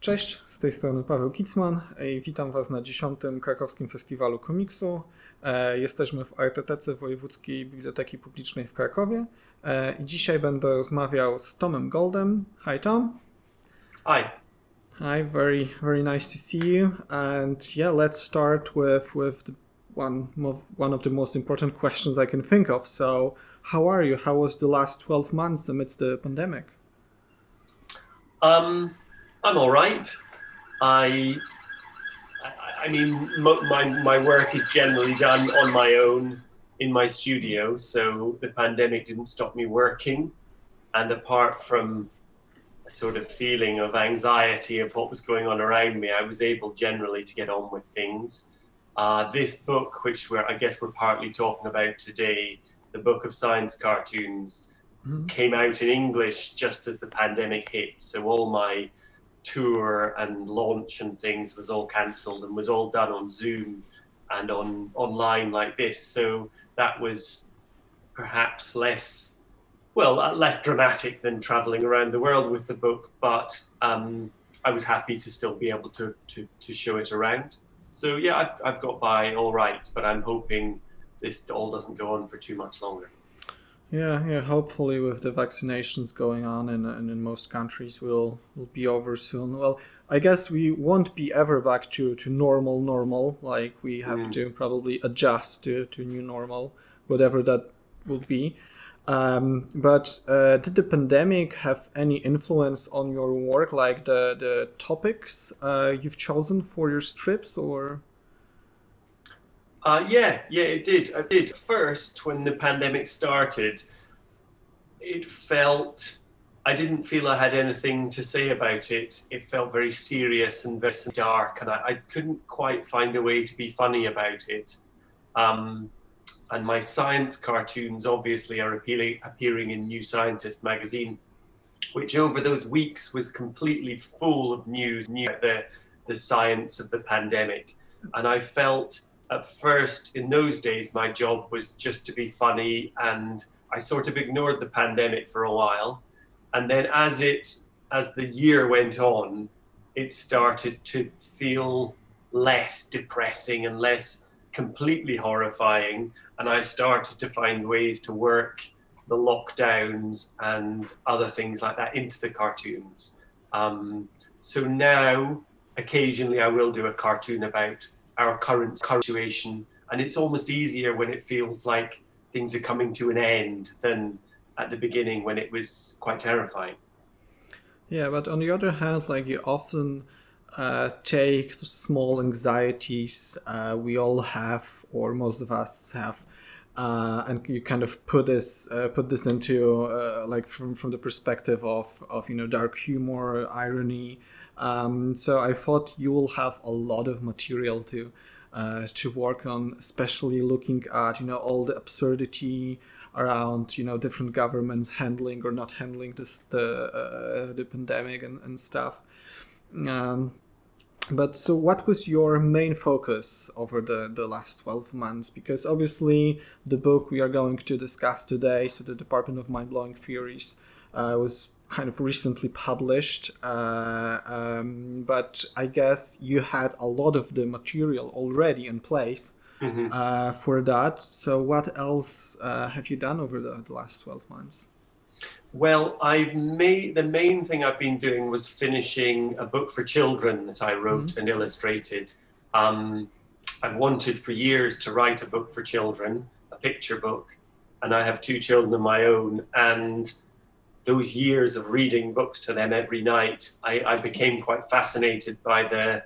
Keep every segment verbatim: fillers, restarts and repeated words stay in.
Cześć, z tej strony Paweł Kitzman i witam Was na dziesiątym Krakowskim Festiwalu Komiksu. E, jesteśmy w Artetece Wojewódzkiej Biblioteki Publicznej w Krakowie e, i dzisiaj będę rozmawiał z Tomem Goldem. Hi Tom. Hi. Hi, very very nice to see you. And yeah, let's start with with the one of one of the most important questions I can think of. So, how are you? How was the last twelve months amidst the pandemic? Um I'm all right. I, I, I mean, my my work is generally done on my own in my studio, so the pandemic didn't stop me working. And apart from a sort of feeling of anxiety of what was going on around me, I was able generally to get on with things. Uh, this book, which we're, I guess we're partly talking about today, the Book of Science Cartoons, mm-hmm. came out in English just as the pandemic hit. So all my tour and launch and things was all cancelled and was all done on Zoom and on online like this. So that was perhaps less, well, less dramatic than travelling around the world with the book, but um, I was happy to still be able to, to, to show it around. So yeah, I've, I've got by all right, but I'm hoping this all doesn't go on for too much longer. Yeah, yeah. Hopefully, with the vaccinations going on, and, and in most countries, we'll will be over soon. Well, I guess we won't be ever back to, to normal, normal. Like we have mm. to probably adjust to, to new normal, whatever that will be. Um, but uh, did the pandemic have any influence on your work, like the the topics uh, you've chosen for your strips, or? Uh, yeah, yeah, it did. It did. First, when the pandemic started, it felt, I didn't feel I had anything to say about it. It felt very serious and very dark, and I, I couldn't quite find a way to be funny about it. Um, and my science cartoons obviously are appearing, appearing in New Scientist magazine, which over those weeks was completely full of news, news about the, the science of the pandemic. And I felt... At first, in those days, my job was just to be funny, and I sort of ignored the pandemic for a while. And then as it, as the year went on, it started to feel less depressing and less completely horrifying. And I started to find ways to work the lockdowns and other things like that into the cartoons. Um, so now, occasionally, I will do a cartoon about our current situation, and it's almost easier when it feels like things are coming to an end than at the beginning when it was quite terrifying. Yeah, but on the other hand, like you often uh, take small anxieties uh, we all have, or most of us have, uh, and you kind of put this uh, put this into uh, like from from the perspective of of you know dark humor, irony. Um, so I thought you will have a lot of material to uh, to work on, especially looking at you know all the absurdity around you know different governments handling or not handling this the uh, the pandemic and, and stuff. Um, but so what was your main focus over the, the last twelve months? Because obviously the book we are going to discuss today, so the Department of Mind Blowing Theories, uh, was kind of recently published, uh, um, but I guess you had a lot of the material already in place mm-hmm. uh, for that. So what else uh, have you done over the, the last twelve months? Well, I've made, the main thing I've been doing was finishing a book for children that I wrote mm-hmm. and illustrated. Um, I've wanted for years to write a book for children, a picture book, and I have two children of my own, and those years of reading books to them every night, I, I became quite fascinated by the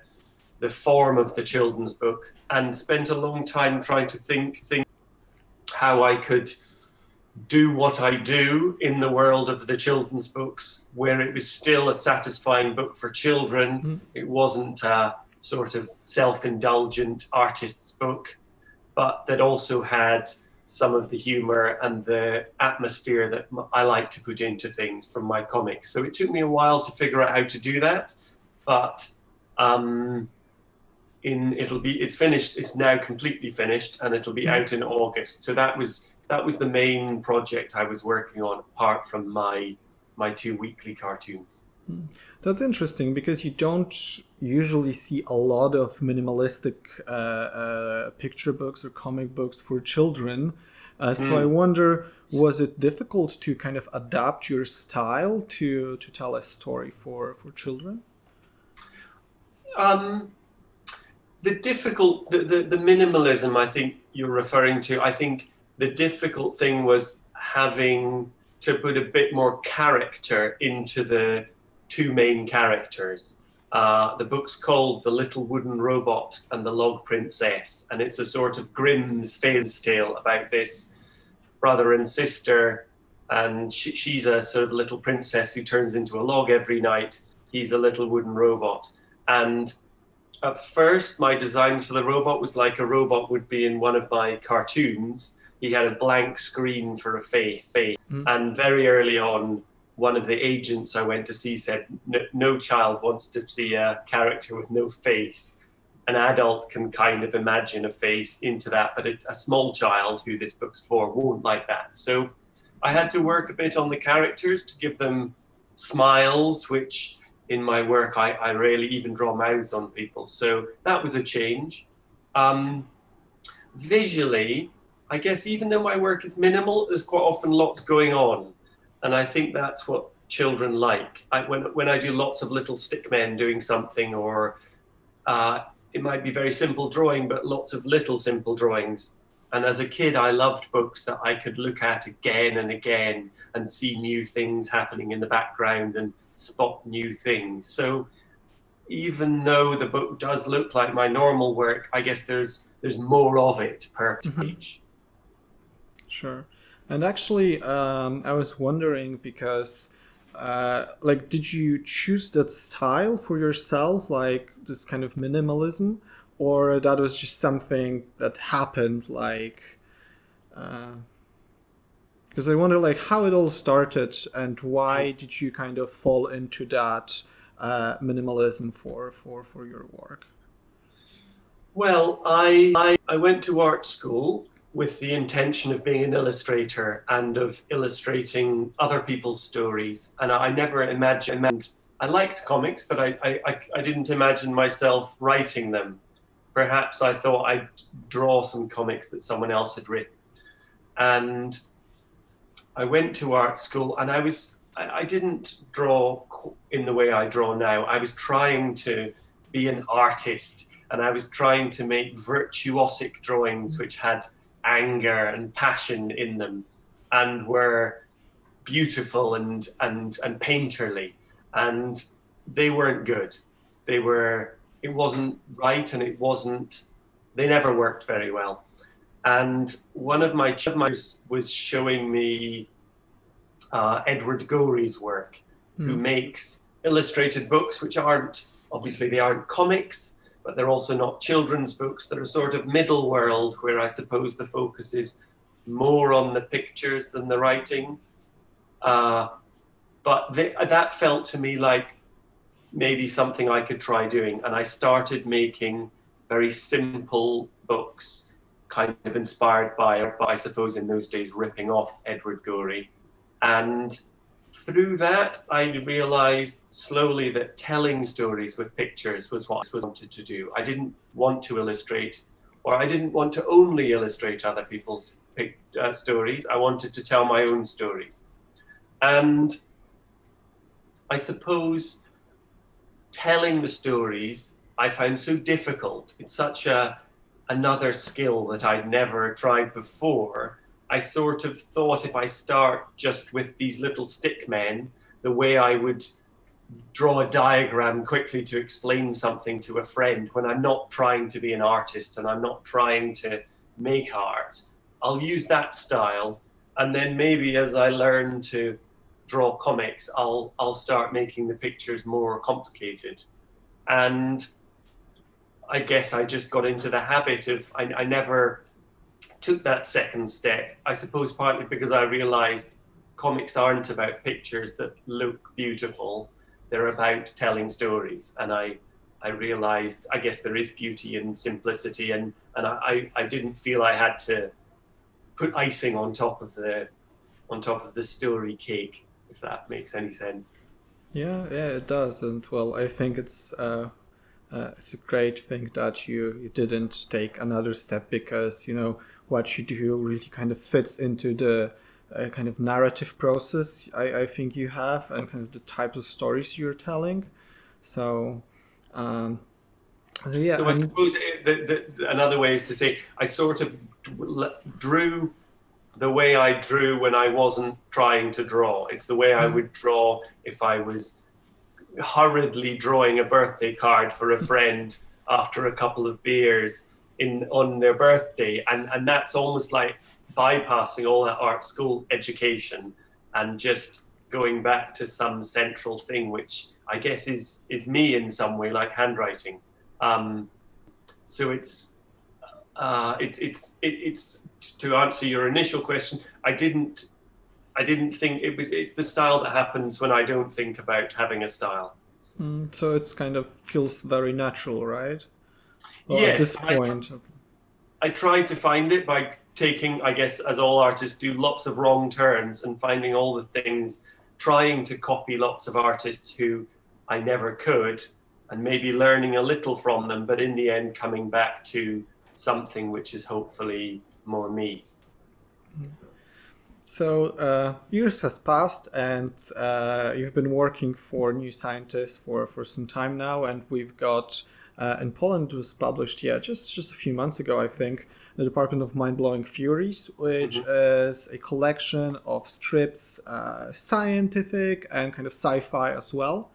the form of the children's book, and spent a long time trying to think think how I could do what I do in the world of the children's books, where it was still a satisfying book for children. Mm. It wasn't a sort of self-indulgent artist's book, but that also had some of the humor and the atmosphere that I like to put into things from my comics. So it took me a while to figure out how to do that, but um, in it'll be it's finished. It's now completely finished, and it'll be out in August. So that was that was the main project I was working on, apart from my my two weekly cartoons. That's interesting because you don't usually see a lot of minimalistic uh, uh, picture books or comic books for children. Uh, so mm. I wonder, was it difficult to kind of adapt your style to to tell a story for, for children? Um, the difficult, the, the, the minimalism I think you're referring to, I think the difficult thing was having to put a bit more character into the two main characters. Uh, the book's called The Little Wooden Robot and The Log Princess, and it's a sort of Grimm's fairy tale about this brother and sister, and she, she's a sort of little princess who turns into a log every night. He's a little wooden robot. And at first, my designs for the robot was like a robot would be in one of my cartoons. He had a blank screen for a face. Mm. And very early on, one of the agents I went to see said, no, no child wants to see a character with no face. An adult can kind of imagine a face into that, but a, a small child who this book's for won't like that. So I had to work a bit on the characters to give them smiles, which in my work, I, I rarely even draw mouths on people. So that was a change. Um, visually, I guess even though my work is minimal, there's quite often lots going on. And I think that's what children like. I, when when I do lots of little stick men doing something, or uh, it might be very simple drawing, but lots of little simple drawings. And as a kid, I loved books that I could look at again and again and see new things happening in the background and spot new things. So even though the book does look like my normal work, I guess there's there's more of it per page. Sure. And actually, um, I was wondering because, uh, like, did you choose that style for yourself, like this kind of minimalism, or that was just something that happened, like, because uh, I wonder, like, how it all started and why did you kind of fall into that uh, minimalism for, for, for your work? Well, I, I I went to art school with the intention of being an illustrator and of illustrating other people's stories. And I never imagined, I liked comics, but I, I, I didn't imagine myself writing them. Perhaps I thought I'd draw some comics that someone else had written. And I went to art school and I was, I, I didn't draw in the way I draw now. I was trying to be an artist and I was trying to make virtuosic drawings which had anger and passion in them and were beautiful and and and painterly, and they weren't good. They were, it wasn't right, and it wasn't, they never worked very well. And one of my teachers was showing me uh, Edward Gorey's work, mm. who makes illustrated books which aren't, obviously they aren't comics, but they're also not children's books. They're a sort of middle world where I suppose the focus is more on the pictures than the writing. Uh, but they, that felt to me like maybe something I could try doing. And I started making very simple books, kind of inspired by, by I suppose in those days, ripping off Edward Gorey. And through that, I realized slowly that telling stories with pictures was what I wanted to do. I didn't want to illustrate, or I didn't want to only illustrate other people's pic- uh, stories. I wanted to tell my own stories. And I suppose telling the stories I found so difficult. It's such a another skill that I'd never tried before. I sort of thought if I start just with these little stick men, the way I would draw a diagram quickly to explain something to a friend when I'm not trying to be an artist and I'm not trying to make art, I'll use that style. And then maybe as I learn to draw comics, I'll, I'll start making the pictures more complicated. And I guess I just got into the habit of, I, I never, took that second step, I suppose partly because I realized comics aren't about pictures that look beautiful, they're about telling stories. And I I realized, I guess there is beauty in simplicity, and, and I, I didn't feel I had to put icing on top of the on top of the story cake, if that makes any sense. Yeah, yeah, it does. And well, I think it's uh, uh, it's a great thing that you, you didn't take another step, because, you know, what you do really kind of fits into the uh, kind of narrative process I, I think you have, and kind of the types of stories you're telling. So, um, so yeah. So I suppose the, the, another way is to say I sort of drew the way I drew when I wasn't trying to draw. It's the way I would draw if I was hurriedly drawing a birthday card for a friend after a couple of beers in on their birthday. And, and that's almost like bypassing all that art school education and just going back to some central thing, which I guess is, is me in some way, like handwriting. Um, so it's, uh, it's, it's, it, it's, to answer your initial question, I didn't, I didn't think it was. It's the style that happens when I don't think about having a style. Mm, so it's kind of feels very natural, right? Well, yes. At this point, I, I tried to find it by taking, I guess, as all artists do, lots of wrong turns and finding all the things, trying to copy lots of artists who I never could, and maybe learning a little from them, but in the end, coming back to something which is hopefully more me. So uh, years has passed, and uh, you've been working for New Scientist for, for some time now, and we've got uh, in Poland was published yeah just just a few months ago, I think, the Department of Mind Blowing Theories, which mm-hmm. is a collection of strips, uh, scientific and kind of sci-fi as well,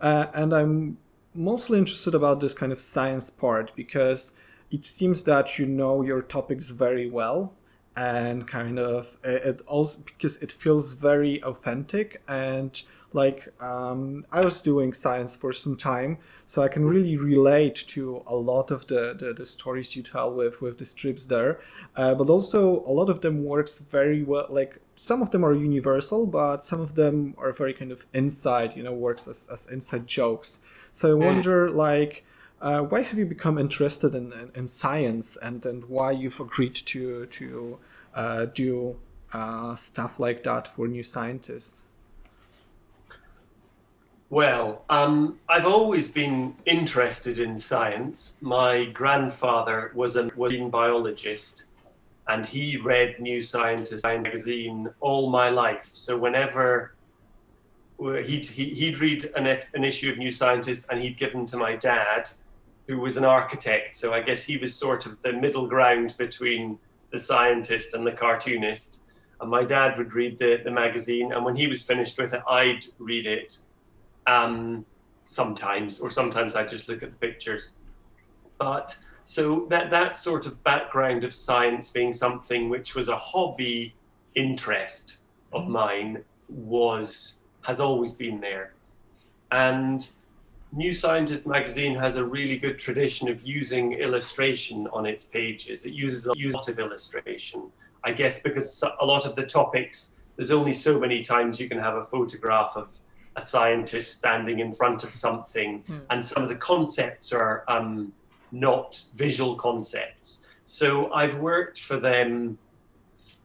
uh, and I'm mostly interested about this kind of science part, because it seems that you know your topics very well, and kind of it also, because it feels very authentic, and like um, I was doing science for some time, so I can really relate to a lot of the, the, the stories you tell with, with the strips there, uh, but also a lot of them works very well. Like some of them are universal, but some of them are very kind of inside, you know, works as, as inside jokes. So I wonder, like, Uh, why have you become interested in, in, in science, and, and why you've agreed to to uh, do uh, stuff like that for New Scientist? Well, um, I've always been interested in science. My grandfather was a marine biologist, and he read New Scientist magazine all my life. So whenever he'd, he'd read an, an issue of New Scientist, and he'd give them to my dad, who was an architect. So I guess he was sort of the middle ground between the scientist and the cartoonist. And my dad would read the, the magazine, and when he was finished with it, I'd read it um, sometimes, or sometimes I'd just look at the pictures. But so that, that sort of background of science being something which was a hobby interest of mine was, has always been there. And New Scientist magazine has a really good tradition of using illustration on its pages. It uses a lot of illustration, I guess, because a lot of the topics, there's only so many times you can have a photograph of a scientist standing in front of something. Mm. And some of the concepts are um, not visual concepts. So I've worked for them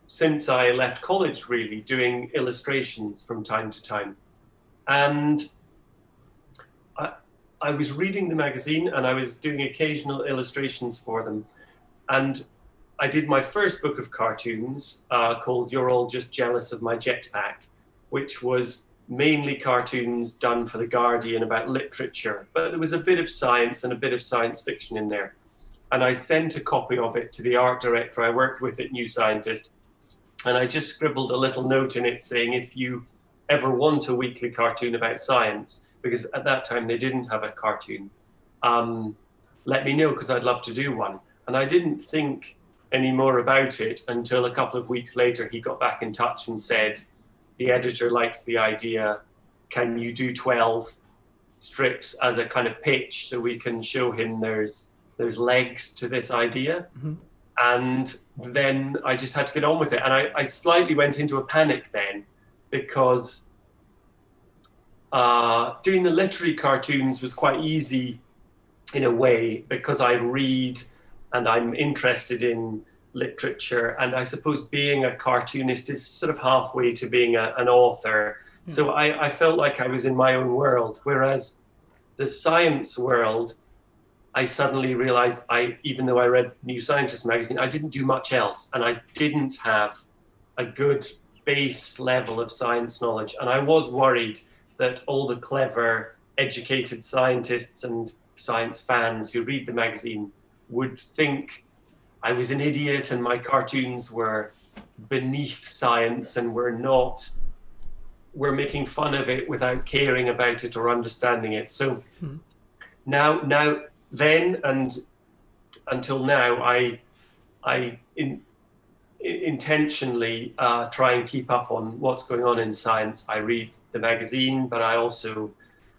since I left college, really, doing illustrations from time to time. And I was reading the magazine, and I was doing occasional illustrations for them. And I did my first book of cartoons uh, called You're All Just Jealous of My Jetpack, which was mainly cartoons done for The Guardian about literature. But there was a bit of science and a bit of science fiction in there. And I sent a copy of it to the art director I worked with at New Scientist. And I just scribbled a little note in it saying, if you ever want a weekly cartoon about science, because at that time they didn't have a cartoon, Um, let me know, because I'd love to do one. And I didn't think any more about it until a couple of weeks later, he got back in touch and said, the editor likes the idea, can you do twelve strips as a kind of pitch so we can show him there's, there's legs to this idea? Mm-hmm. And then I just had to get on with it. And I, I slightly went into a panic then, because Uh, doing the literary cartoons was quite easy in a way, because I read and I'm interested in literature. And I suppose being a cartoonist is sort of halfway to being a, an author. Mm-hmm. So I, I felt like I was in my own world, whereas the science world, I suddenly realized I, even though I read New Scientist magazine, I didn't do much else. And I didn't have a good base level of science knowledge. And I was worried that all the clever, educated scientists and science fans who read the magazine would think I was an idiot and my cartoons were beneath science and were not, were making fun of it without caring about it or understanding it. So hmm. now, now, then and until now, I, I in, intentionally uh, try and keep up on what's going on in science. I read the magazine, but I also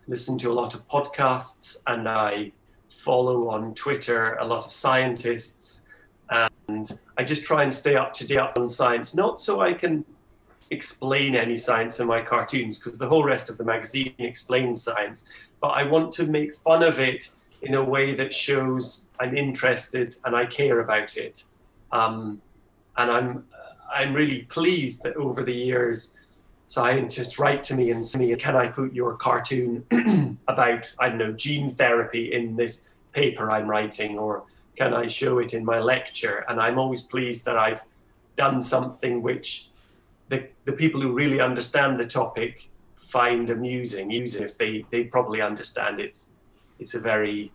listen to a lot of podcasts, and I follow on Twitter a lot of scientists, and I just try and stay up to date on science, not so I can explain any science in my cartoons, because the whole rest of the magazine explains science, but I want to make fun of it in a way that shows I'm interested and I care about it. Um, and I'm I'm really pleased that over the years, scientists write to me and say, can I put your cartoon about, I don't know, gene therapy in this paper I'm writing, or can I show it in my lecture? And I'm always pleased that I've done something which the, the people who really understand the topic find amusing, even if they, they probably understand it's it's a very,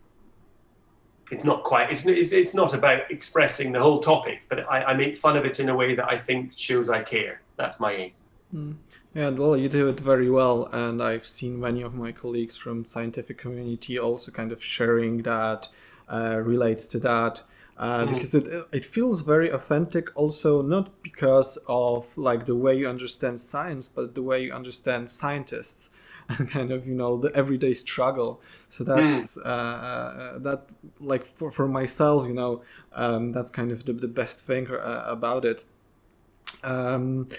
it's not quite, it's, it's not about expressing the whole topic, but I, I make fun of it in a way that I think shows I care. That's my aim. Mm. Yeah, well, you do it very well, and I've seen many of my colleagues from scientific community also kind of sharing that, uh, relates to that, uh, mm-hmm. because it it feels very authentic also, not because of like the way you understand science, but the way you understand scientists and kind of, you know, the everyday struggle. So that's, mm. uh, that like for, for myself, you know, um, that's kind of the, the best thing uh, about it. Um,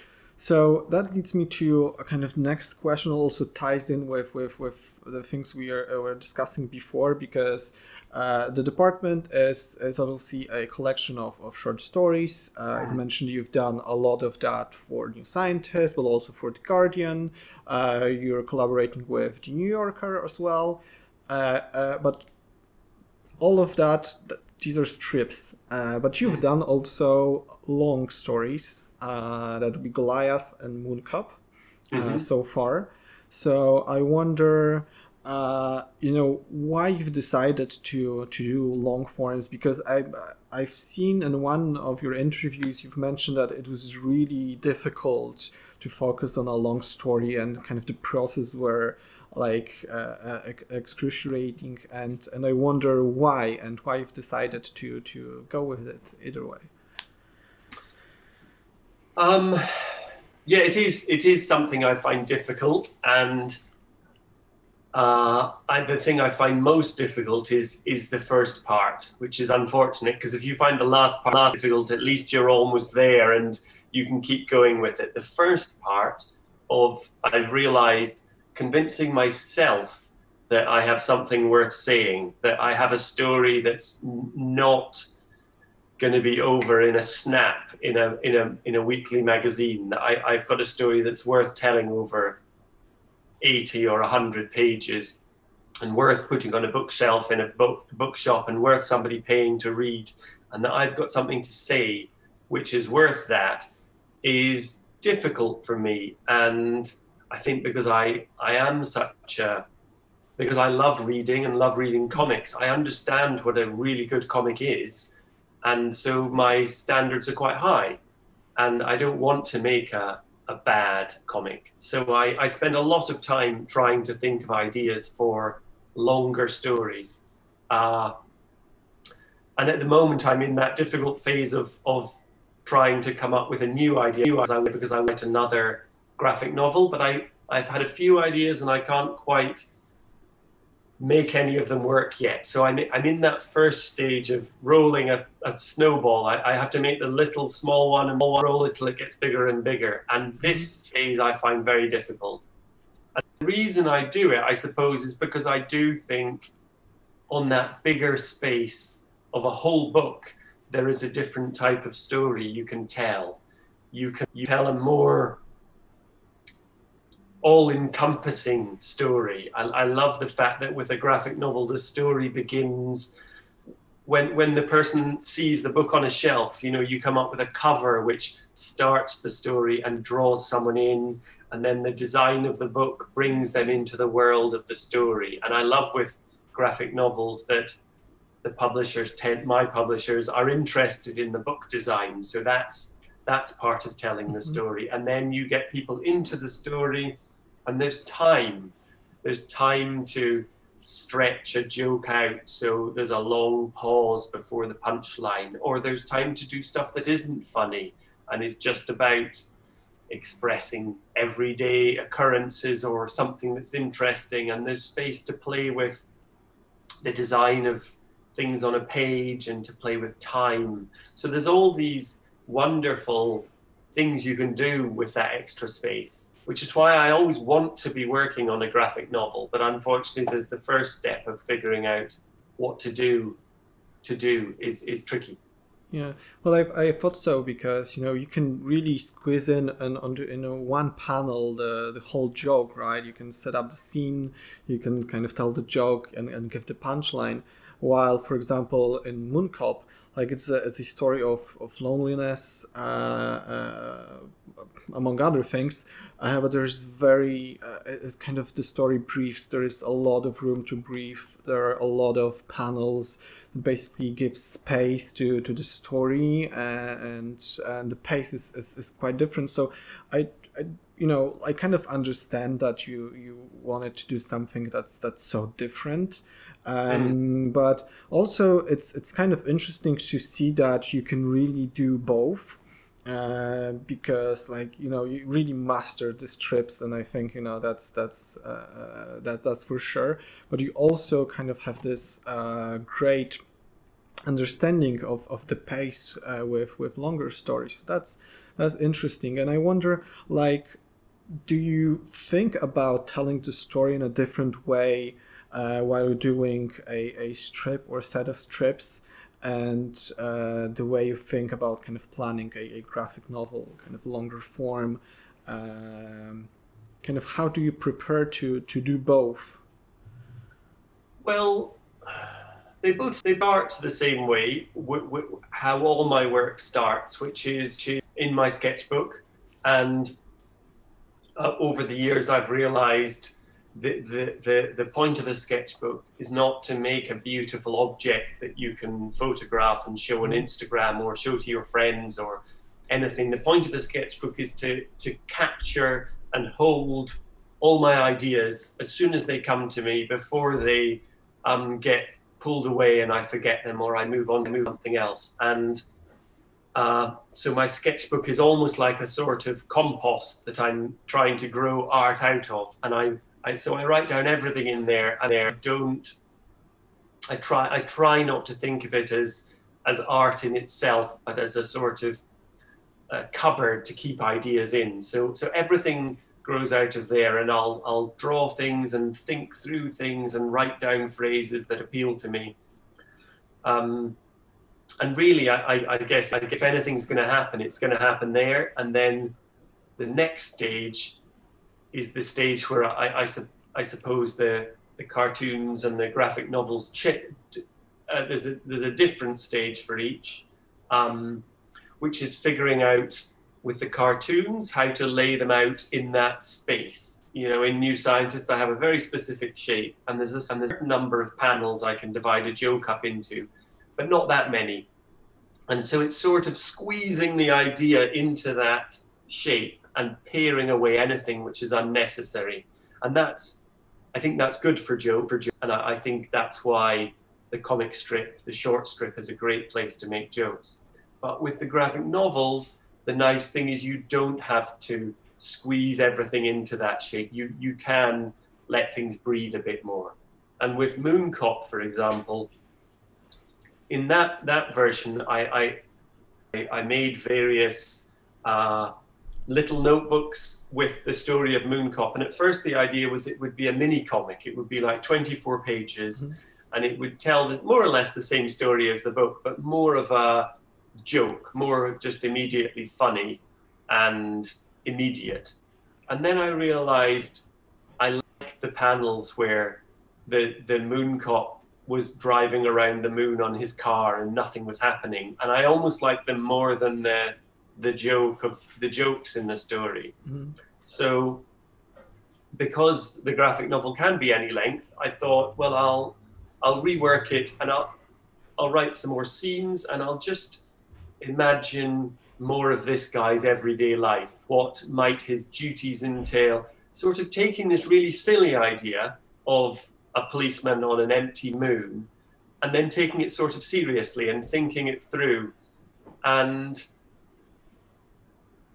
So that leads me to a kind of next question, also ties in with, with, with the things we are, were discussing before, because uh, the department is, is obviously a collection of, of short stories. Uh, I've mentioned you've done a lot of that for New Scientist, but also for The Guardian. Uh, you're collaborating with The New Yorker as well. Uh, uh, but all of that, these are strips, uh, but you've done also long stories. Uh, that would be Goliath and Mooncop uh, mm-hmm. so far. So I wonder, uh, you know, why you've decided to to do long forms, because I, I've seen in one of your interviews, you've mentioned that it was really difficult to focus on a long story, and kind of the process were like uh, excruciating. And, and I wonder why and why you've decided to, to go with it either way. Um, yeah, it is. It is something I find difficult, and uh, I, the thing I find most difficult is is the first part, which is unfortunate, because if you find the last part last difficult, at least you're almost there and you can keep going with it. The first part of I've realized convincing myself that I have something worth saying, that I have a story that's not going to be over in a snap, in a in a in a weekly magazine. I, I've got a story that's worth telling over eighty or a hundred pages, and worth putting on a bookshelf in a book bookshop, and worth somebody paying to read, and that I've got something to say, which is worth that, is difficult for me. And I think because I I am such a because I love reading and love reading comics, I understand what a really good comic is. And so my standards are quite high, and I don't want to make a, a bad comic. So I, I spend a lot of time trying to think of ideas for longer stories. Uh, and at the moment, I'm in that difficult phase of, of trying to come up with a new idea, because I write another graphic novel, but I, I've had a few ideas and I can't quite make any of them work yet. So I'm, I'm in that first stage of rolling a, a snowball. I, I have to make the little small one and roll it till it gets bigger and bigger. And this phase I find very difficult. And the reason I do it, I suppose, is because I do think on that bigger space of a whole book, there is a different type of story you can tell. You can you tell a more all-encompassing story. I, I love the fact that with a graphic novel, the story begins when when the person sees the book on a shelf. You know, you come up with a cover which starts the story and draws someone in, and then the design of the book brings them into the world of the story. And I love with graphic novels that the publishers, my publishers, are interested in the book design. So that's that's part of telling the story. And then you get people into the story, and there's time. There's time to stretch a joke out. So there's a long pause before the punchline, or there's time to do stuff that isn't funny and is just about expressing everyday occurrences or something that's interesting. And there's space to play with the design of things on a page and to play with time. So there's all these wonderful things you can do with that extra space, which is why I always want to be working on a graphic novel. But unfortunately, there's the first step of figuring out what to do to do is, is tricky. Yeah, well, I I thought so, because, you know, you can really squeeze in and onto in a one panel the, the whole joke, right? You can set up the scene, you can kind of tell the joke and, and give the punchline. While, for example, in Mooncop, like it's a it's a story of of loneliness, uh, uh, among other things. Uh, but there's very uh, it's kind of the story breathes. There is a lot of room to breathe. There are a lot of panels that basically give space to, to the story, and and the pace is, is, is quite different. So I, I you know I kind of understand that you you wanted to do something that's that's so different. Um, but also it's it's kind of interesting to see that you can really do both, uh, because, like, you know, you really mastered the strips, and I think, you know, that's that's uh, that that's for sure. But you also kind of have this uh, great understanding of, of the pace uh, with with longer stories. So that's that's interesting, and I wonder, like, do you think about telling the story in a different way? Uh, while doing a, a strip or set of strips, and uh, the way you think about kind of planning a, a graphic novel, kind of longer form, um, kind of how do you prepare to, to do both? Well, they both start the same way, w- w- how all my work starts, which is in my sketchbook. And uh, over the years, I've realized The, the the the point of a sketchbook is not to make a beautiful object that you can photograph and show on Instagram or show to your friends or anything. The point of a sketchbook is to to capture and hold all my ideas as soon as they come to me, before they um get pulled away and I forget them or I move on to move something else. And Uh, so my sketchbook is almost like a sort of compost that I'm trying to grow art out of. And I, I so I write down everything in there, and I don't, I try I try not to think of it as, as art in itself, but as a sort of uh, cupboard to keep ideas in. So so everything grows out of there, and I'll I'll draw things and think through things and write down phrases that appeal to me. Um, And really, I, I guess like if anything's going to happen, it's going to happen there. And then the next stage is the stage where I, I, I suppose the, the cartoons and the graphic novels chipped. Uh, there's a there's a different stage for each, um, which is figuring out with the cartoons how to lay them out in that space. You know, in New Scientist, I have a very specific shape, and there's a, and there's a number of panels I can divide a joke up into, but not that many. And so it's sort of squeezing the idea into that shape and paring away anything which is unnecessary. And that's, I think that's good for Joe. For Joe. And I, I think that's why the comic strip, the short strip, is a great place to make jokes. But with the graphic novels, the nice thing is you don't have to squeeze everything into that shape. You, you can let things breathe a bit more. And with Mooncop, for example, in that, that version, I, I, I made various uh, little notebooks with the story of Mooncop. And at first the idea was it would be a mini comic. It would be like twenty-four pages, mm-hmm. and it would tell the, more or less the same story as the book, but more of a joke, more just immediately funny and immediate. And then I realized I liked the panels where the, the Mooncop was driving around the moon on his car and nothing was happening. And I almost liked them more than the the joke of the jokes in the story. Mm-hmm. So because the graphic novel can be any length, I thought, well, I'll I'll rework it and I'll I'll write some more scenes and I'll just imagine more of this guy's everyday life. What might his duties entail? Sort of taking this really silly idea of a policeman on an empty moon and then taking it sort of seriously and thinking it through. And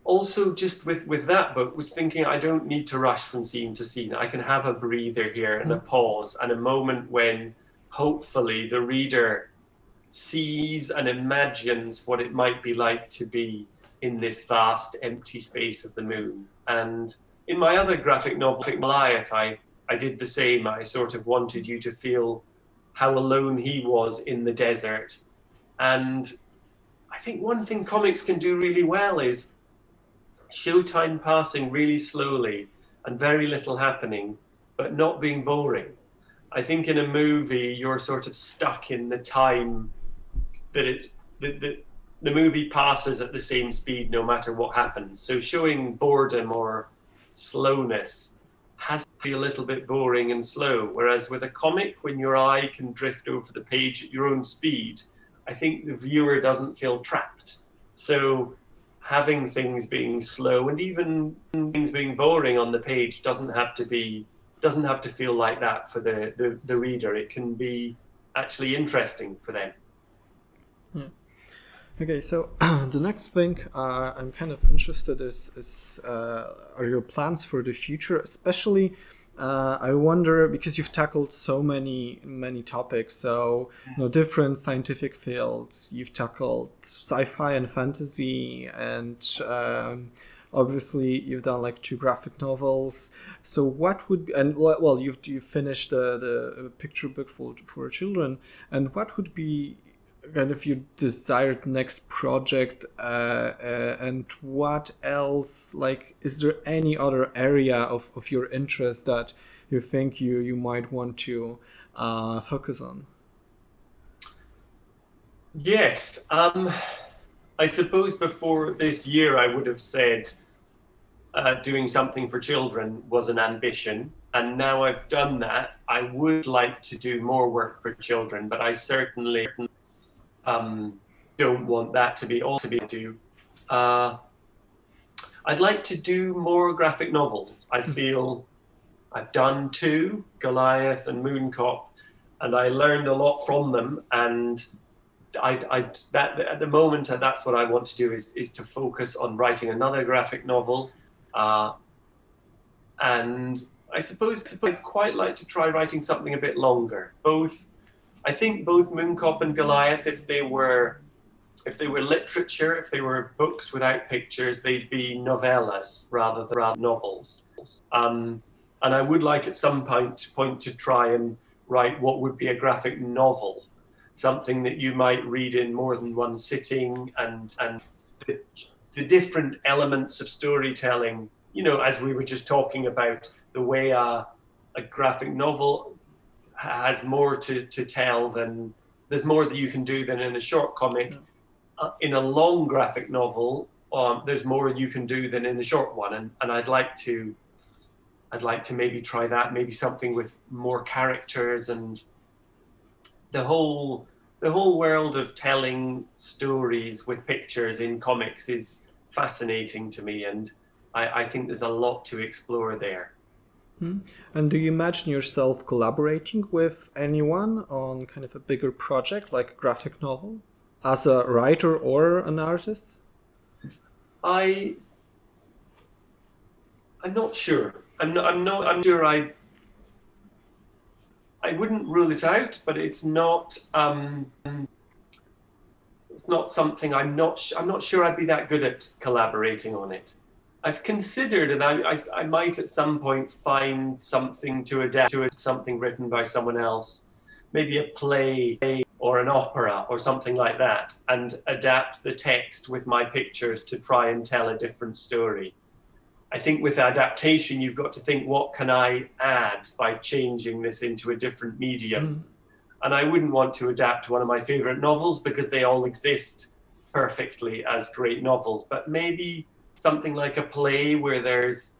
also just with, with that book was thinking, I don't need to rush from scene to scene. I can have a breather here and a pause and a moment when hopefully the reader sees and imagines what it might be like to be in this vast empty space of the moon. And in my other graphic novel, Goliath, I I did the same. I sort of wanted you to feel how alone he was in the desert. And I think one thing comics can do really well is show time passing really slowly and very little happening, but not being boring. I think in a movie, you're sort of stuck in the time that it's, that the, the movie passes at the same speed no matter what happens. So showing boredom or slowness has to be a little bit boring and slow, whereas with a comic, when your eye can drift over the page at your own speed, I think the viewer doesn't feel trapped. So having things being slow and even things being boring on the page doesn't have to be, doesn't have to feel like that for the, the, the reader. It can be actually interesting for them. Yeah. Okay, so the next thing uh, I'm kind of interested is, is uh, are your plans for the future? Especially, uh, I wonder, because you've tackled so many, many topics, so you know, different scientific fields, you've tackled sci-fi and fantasy, and um, obviously you've done like two graphic novels. So what would, and well, you've, you've finished the, the picture book for, for children, and what would be kind of your desired next project, uh, uh, and what else, like, is there any other area of, of your interest that you think you, you might want to uh, focus on? Yes, um, I suppose before this year I would have said uh, doing something for children was an ambition, and now I've done that. I would like to do more work for children, but I certainly Um, don't want that to be all to be do. Uh, I'd like to do more graphic novels. I feel I've done two, Goliath and Mooncop, and I learned a lot from them. And I, I, that, at the moment, that's what I want to do is, is to focus on writing another graphic novel. Uh, and I suppose I'd quite like to try writing something a bit longer, both I think both Mooncop and Goliath, if they were, if they were literature, if they were books without pictures, they'd be novellas rather than rather novels. Um, and I would like at some point, point to try and write what would be a graphic novel, something that you might read in more than one sitting, and and the, the different elements of storytelling. You know, as we were just talking about, the way a, a graphic novel has more to, to tell than, there's more that you can do than in a short comic. Yeah. Uh, in a long graphic novel, um, there's more you can do than in a short one. And, and I'd like to, I'd like to maybe try that, maybe something with more characters and the whole, the whole world of telling stories with pictures in comics is fascinating to me. And I, I think there's a lot to explore there. And do you imagine yourself collaborating with anyone on kind of a bigger project, like a graphic novel, as a writer or an artist? I, I'm not sure. I'm not, I'm not, I'm sure I, I wouldn't rule it out, but it's not, um, it's not something I'm not, I'm not sure I'd be that good at collaborating on it. I've considered, and I, I, I might at some point find something to adapt to it, something written by someone else, maybe a play or an opera or something like that, and adapt the text with my pictures to try and tell a different story. I think with adaptation, you've got to think, what can I add by changing this into a different medium? Mm. And I wouldn't want to adapt one of my favorite novels because they all exist perfectly as great novels, but maybe something like a play where there's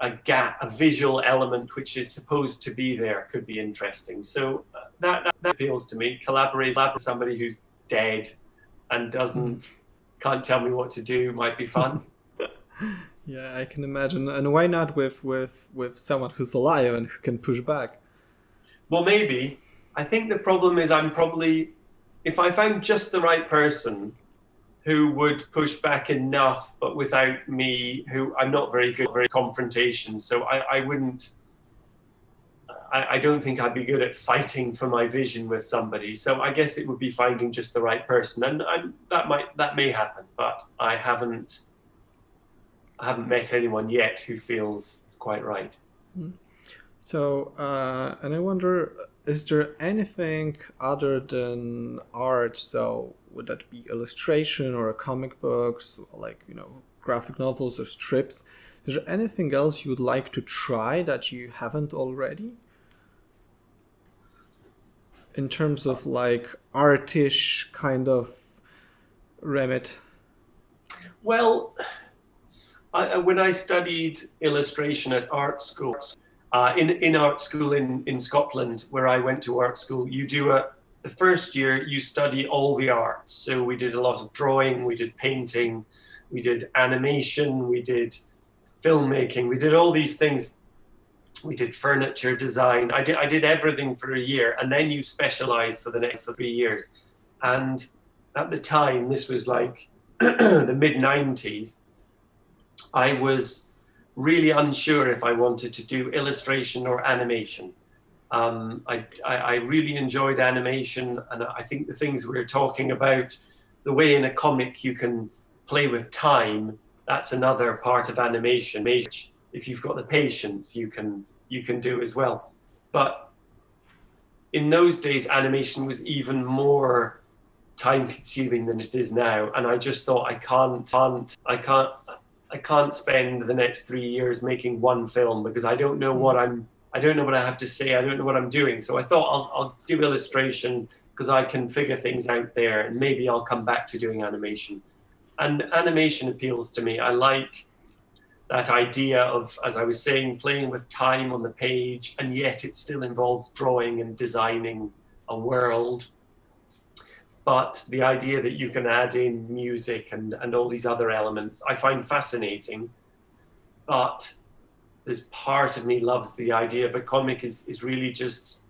a gap, a visual element which is supposed to be there, could be interesting. So that, that, that appeals to me. Collaborate, collaborate with somebody who's dead and doesn't, can't tell me what to do might be fun. Yeah, I can imagine. And why not with, with, with someone who's alive and who can push back? Well, maybe. I think the problem is I'm probably, if I found just the right person who would push back enough, but without me, who I'm not very good at very confrontation. So I, I wouldn't, I, I don't think I'd be good at fighting for my vision with somebody. So I guess it would be finding just the right person. And I'm, that might, that may happen, but I haven't, I haven't met anyone yet who feels quite right. So, uh, and I wonder, is there anything other than art? So would that be illustration or comic books, like, you know, graphic novels or strips? Is there anything else you would like to try that you haven't already? In terms of like artish kind of remit? Well, I, when I studied illustration at art school, Uh, in, in art school in, in Scotland, where I went to art school, you do a, the first year, you study all the arts. So we did a lot of drawing, we did painting, we did animation, we did filmmaking, we did all these things. We did furniture design. I did, I did everything for a year, and then you specialize for the next for three years. And at the time, this was like the mid nineties, I was really unsure if I wanted to do illustration or animation. Um, I, I, I really enjoyed animation, and I think the things we were talking about, the way in a comic you can play with time, that's another part of animation. If you've got the patience, you can, you can do as well. But in those days, animation was even more time consuming than it is now. And I just thought, I can't, can't I can't, I can't spend the next three years making one film because I don't know what I'm, I don't know what I have to say. I don't know what I'm doing. So I thought I'll, I'll do illustration because I can figure things out there, and maybe I'll come back to doing animation. And animation appeals to me. I like that idea of, as I was saying, playing with time on the page, and yet it still involves drawing and designing a world. But the idea that you can add in music and, and all these other elements, I find fascinating. But this part of me loves the idea of a comic is, is really just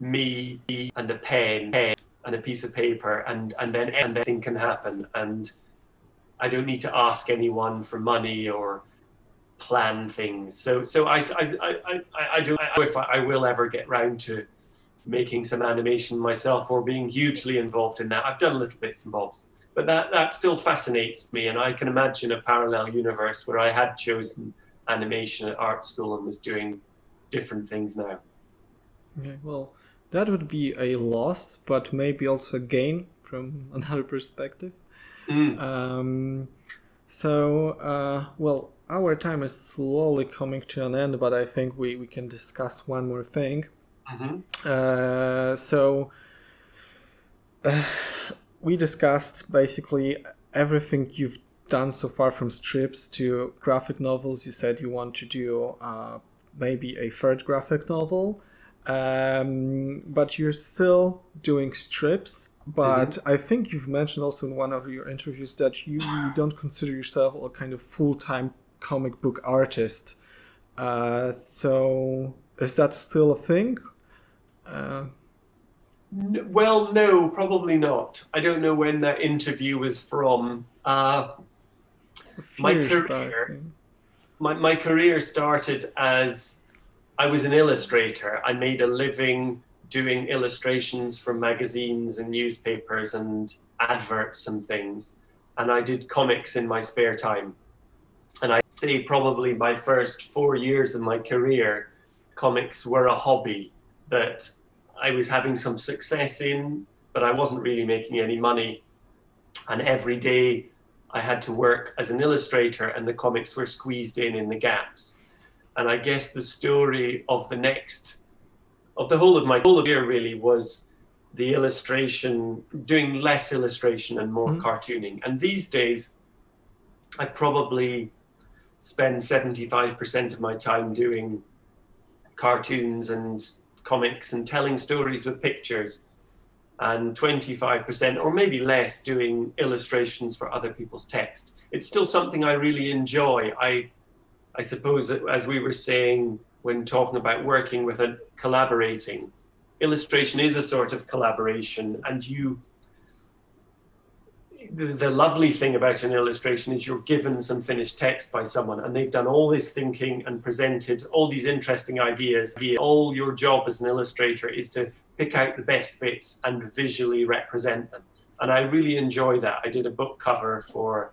me and a pen and a piece of paper, and, and then anything can happen. And I don't need to ask anyone for money or plan things. So so I, I, I, I don't know if I will ever get round to making some animation myself or being hugely involved in that. I've done little bits and bobs, but that, that still fascinates me. And I can imagine a parallel universe where I had chosen animation at art school and was doing different things now. Okay, well, that would be a loss, but maybe also a gain from another perspective. Mm. Um, so, uh, well, our time is slowly coming to an end, but I think we, we can discuss one more thing. Mm-hmm. Uh, so uh, we discussed basically everything you've done so far, from strips to graphic novels. You said you want to do uh, maybe a third graphic novel, um, but you're still doing strips. But mm-hmm. I think you've mentioned also in one of your interviews that you, you don't consider yourself a kind of full-time comic book artist. Uh, so is that still a thing? Uh... Well, no, probably not. I don't know when that interview was from. Uh, my career, my, my career started as, I was an illustrator. I made a living doing illustrations for magazines and newspapers and adverts and things. And I did comics in my spare time. And I'd say probably my first four years of my career, comics were a hobby that I was having some success in, but I wasn't really making any money. And every day I had to work as an illustrator, and the comics were squeezed in in the gaps. And I guess the story of the next, of the whole of my whole year really was the illustration, doing less illustration and more mm-hmm. cartooning. And these days, I probably spend seventy-five percent of my time doing cartoons and comics and telling stories with pictures, and twenty-five percent or maybe less doing illustrations for other people's text. It's still something I really enjoy. I I suppose, as we were saying when talking about working with and collaborating, illustration is a sort of collaboration, and you the, the lovely thing about an illustration is you're given some finished text by someone, and they've done all this thinking and presented all these interesting ideas. All your job as an illustrator is to pick out the best bits and visually represent them. And I really enjoy that. I did a book cover for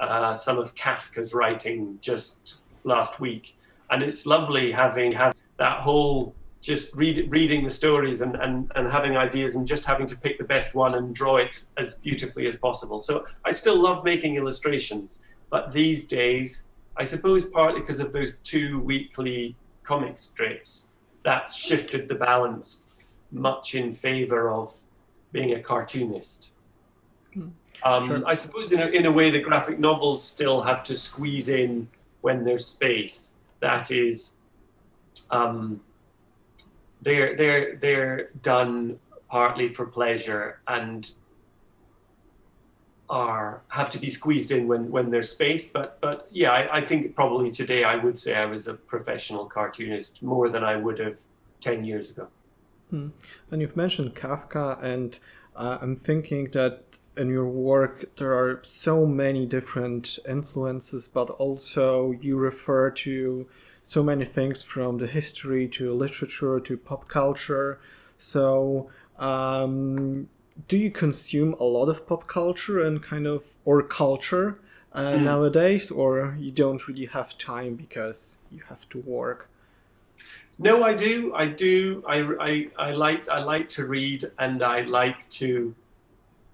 uh, some of Kafka's writing just last week. And it's lovely having had that whole, just read, reading the stories and, and, and having ideas and just having to pick the best one and draw it as beautifully as possible. So I still love making illustrations, but these days, I suppose partly because of those two weekly comic strips, that's shifted the balance much in favor of being a cartoonist. Mm, um, sure. I suppose in a, in a way the graphic novels still have to squeeze in when there's space. That is, um, they're, they're, they're done partly for pleasure and are have to be squeezed in when, when there's space. But, but yeah, I, I think probably today I would say I was a professional cartoonist more than I would have ten years ago. And you've mentioned Kafka, and uh, I'm thinking that in your work there are so many different influences, but also you refer to so many things from the history to literature to pop culture. So um, do you consume a lot of pop culture and kind of or culture uh, mm. nowadays, or you don't really have time because you have to work? No, I do. I do. I, I, I like I like to read, and I like to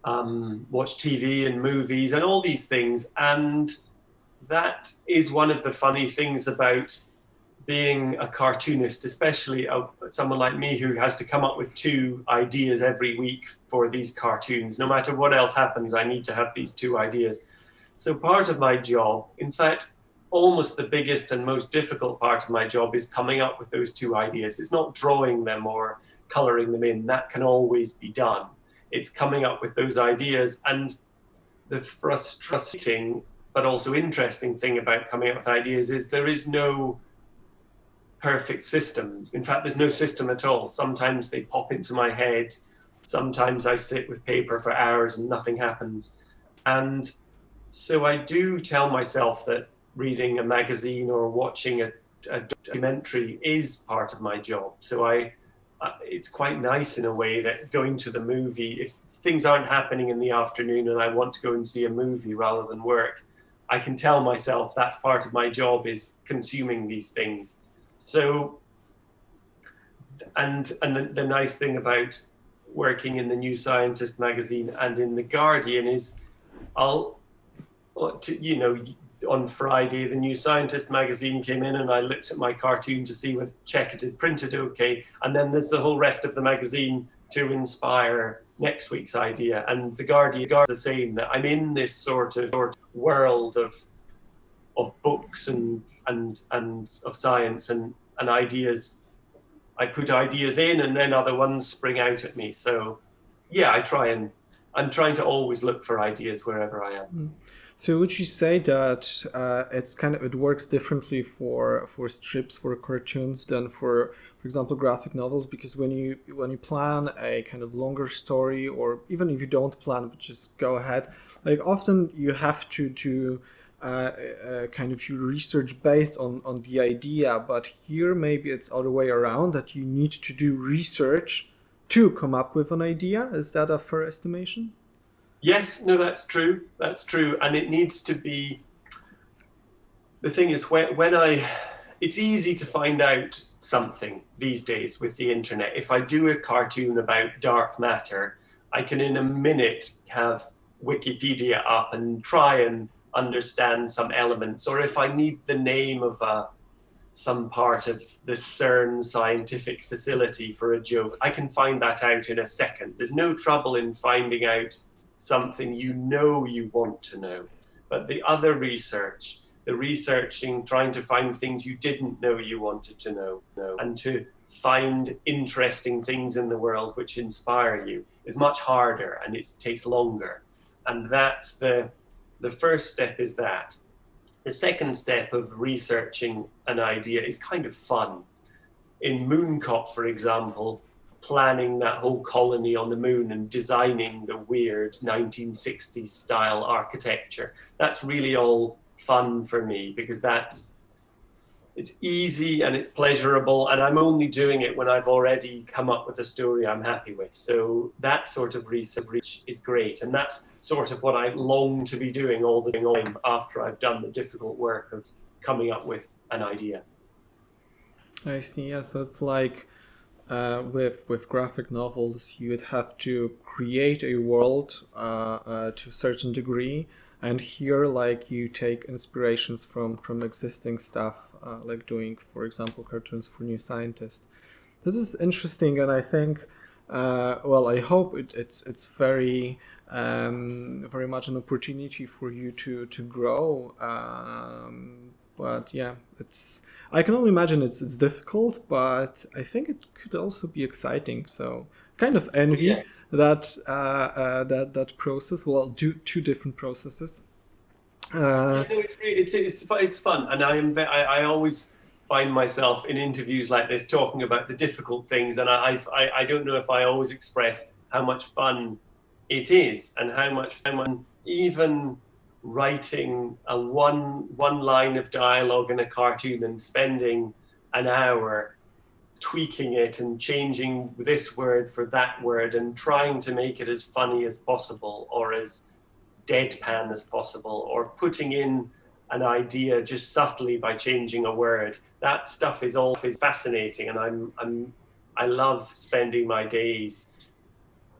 um, watch T V and movies and all these things. And that is one of the funny things about being a cartoonist, especially a, someone like me who has to come up with two ideas every week for these cartoons. No matter what else happens, I need to have these two ideas. So part of my job, in fact, almost the biggest and most difficult part of my job is coming up with those two ideas. It's not drawing them or coloring them in. That can always be done. It's coming up with those ideas. And the frustrating but also interesting thing about coming up with ideas is there is no perfect system. In fact, there's no system at all. Sometimes they pop into my head. Sometimes I sit with paper for hours and nothing happens. And so I do tell myself that reading a magazine or watching a, a documentary is part of my job. So I, uh, it's quite nice in a way that going to the movie, if things aren't happening in the afternoon and I want to go and see a movie rather than work, I can tell myself that's part of my job is consuming these things. So, and, and the, the nice thing about working in the New Scientist magazine and in The Guardian is I'll, to, you know, on Friday, the New Scientist magazine came in and I looked at my cartoon to see what check it had printed okay. And then there's the whole rest of the magazine to inspire next week's idea. And The Guardian is the same, that I'm in this sort of world of of books and and, and of science and, and ideas. I put ideas in and then other ones spring out at me. So yeah, I try and I'm trying to always look for ideas wherever I am. Mm. So would you say that uh, it's kind of it works differently for for strips, for cartoons than for, for example, graphic novels? Because when you when you plan a kind of longer story, or even if you don't plan but just go ahead, like often you have to to uh, uh, kind of you research based on on the idea. But here maybe it's other way around, that you need to do research to come up with an idea. Is that a fair estimation? Yes, no, that's true. That's true. And it needs to be, the thing is, when, when I, it's easy to find out something these days with the internet. If I do a cartoon about dark matter, I can in a minute have Wikipedia up and try and understand some elements, or if I need the name of a, some part of the CERN scientific facility for a joke, I can find that out in a second. There's no trouble in finding out something you know you want to know. But the other research, the researching, trying to find things you didn't know you wanted to know, and to find interesting things in the world which inspire you, is much harder, and it takes longer. And that's the the first step is that. The second step of researching an idea is kind of fun. In Mooncop, for example, planning that whole colony on the moon and designing the weird nineteen sixties style architecture, that's really all fun for me, because that's it's easy and it's pleasurable, and I'm only doing it when I've already come up with a story I'm happy with. So that sort of research is great, and that's sort of what I long to be doing all the time after I've done the difficult work of coming up with an idea. I see. Yeah, so it's like uh, with with graphic novels, you would have to create a world uh, uh, to a certain degree, and here, like, you take inspirations from from existing stuff. Uh, like doing, for example, cartoons for New Scientist. This is interesting, and I think, uh, well, I hope it, it's it's very um, very much an opportunity for you to to grow. Um, but yeah, it's I can only imagine it's it's difficult, but I think it could also be exciting. So kind of envy yeah. that uh, uh, that that process. Well, do two different processes. Uh, you know, it's, it's it's it's fun, and I, am, I I always find myself in interviews like this talking about the difficult things, and I I, I don't know if I always express how much fun it is, and how much fun even writing a one one line of dialogue in a cartoon and spending an hour tweaking it and changing this word for that word and trying to make it as funny as possible or as deadpan as possible, or putting in an idea just subtly by changing a word. That stuff is all is fascinating, and I'm I'm I love spending my days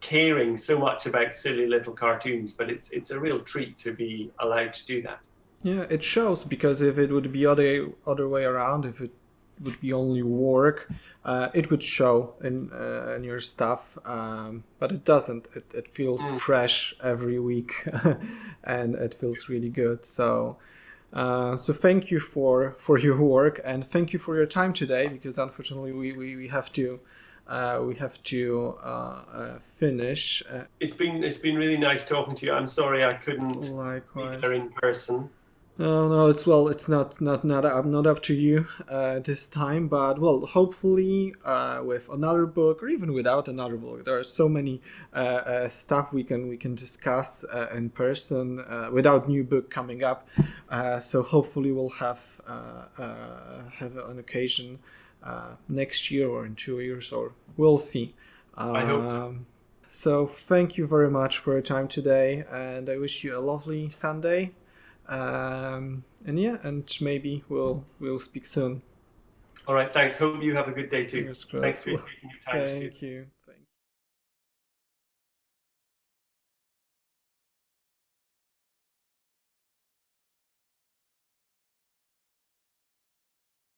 caring so much about silly little cartoons, but it's it's a real treat to be allowed to do that. Yeah, it shows, because if it would be other other way around, if it would be only work, uh, it would show in uh, in your stuff, um, but it doesn't. It it feels mm. fresh every week, and it feels really good. So, uh, so thank you for, for your work, and thank you for your time today. Because unfortunately, we, we, we have to uh, we have to uh, uh, finish. Uh, it's been it's been really nice talking to you. I'm sorry I couldn't likewise. Be there in person. No, no, it's well, it's not, not, not, up, not up to you uh, this time, but well, hopefully uh, with another book, or even without another book, there are so many uh, uh, stuff we can we can discuss uh, in person uh, without new book coming up. Uh, so hopefully we'll have uh, uh, have an occasion uh, next year or in two years, or we'll see. Um, I hope so. So thank you very much for your time today, and I wish you a lovely Sunday. Um, and yeah, and maybe we'll we'll speak soon. All right, thanks. Hope you have a good day too. Thanks for taking your time. Thank you.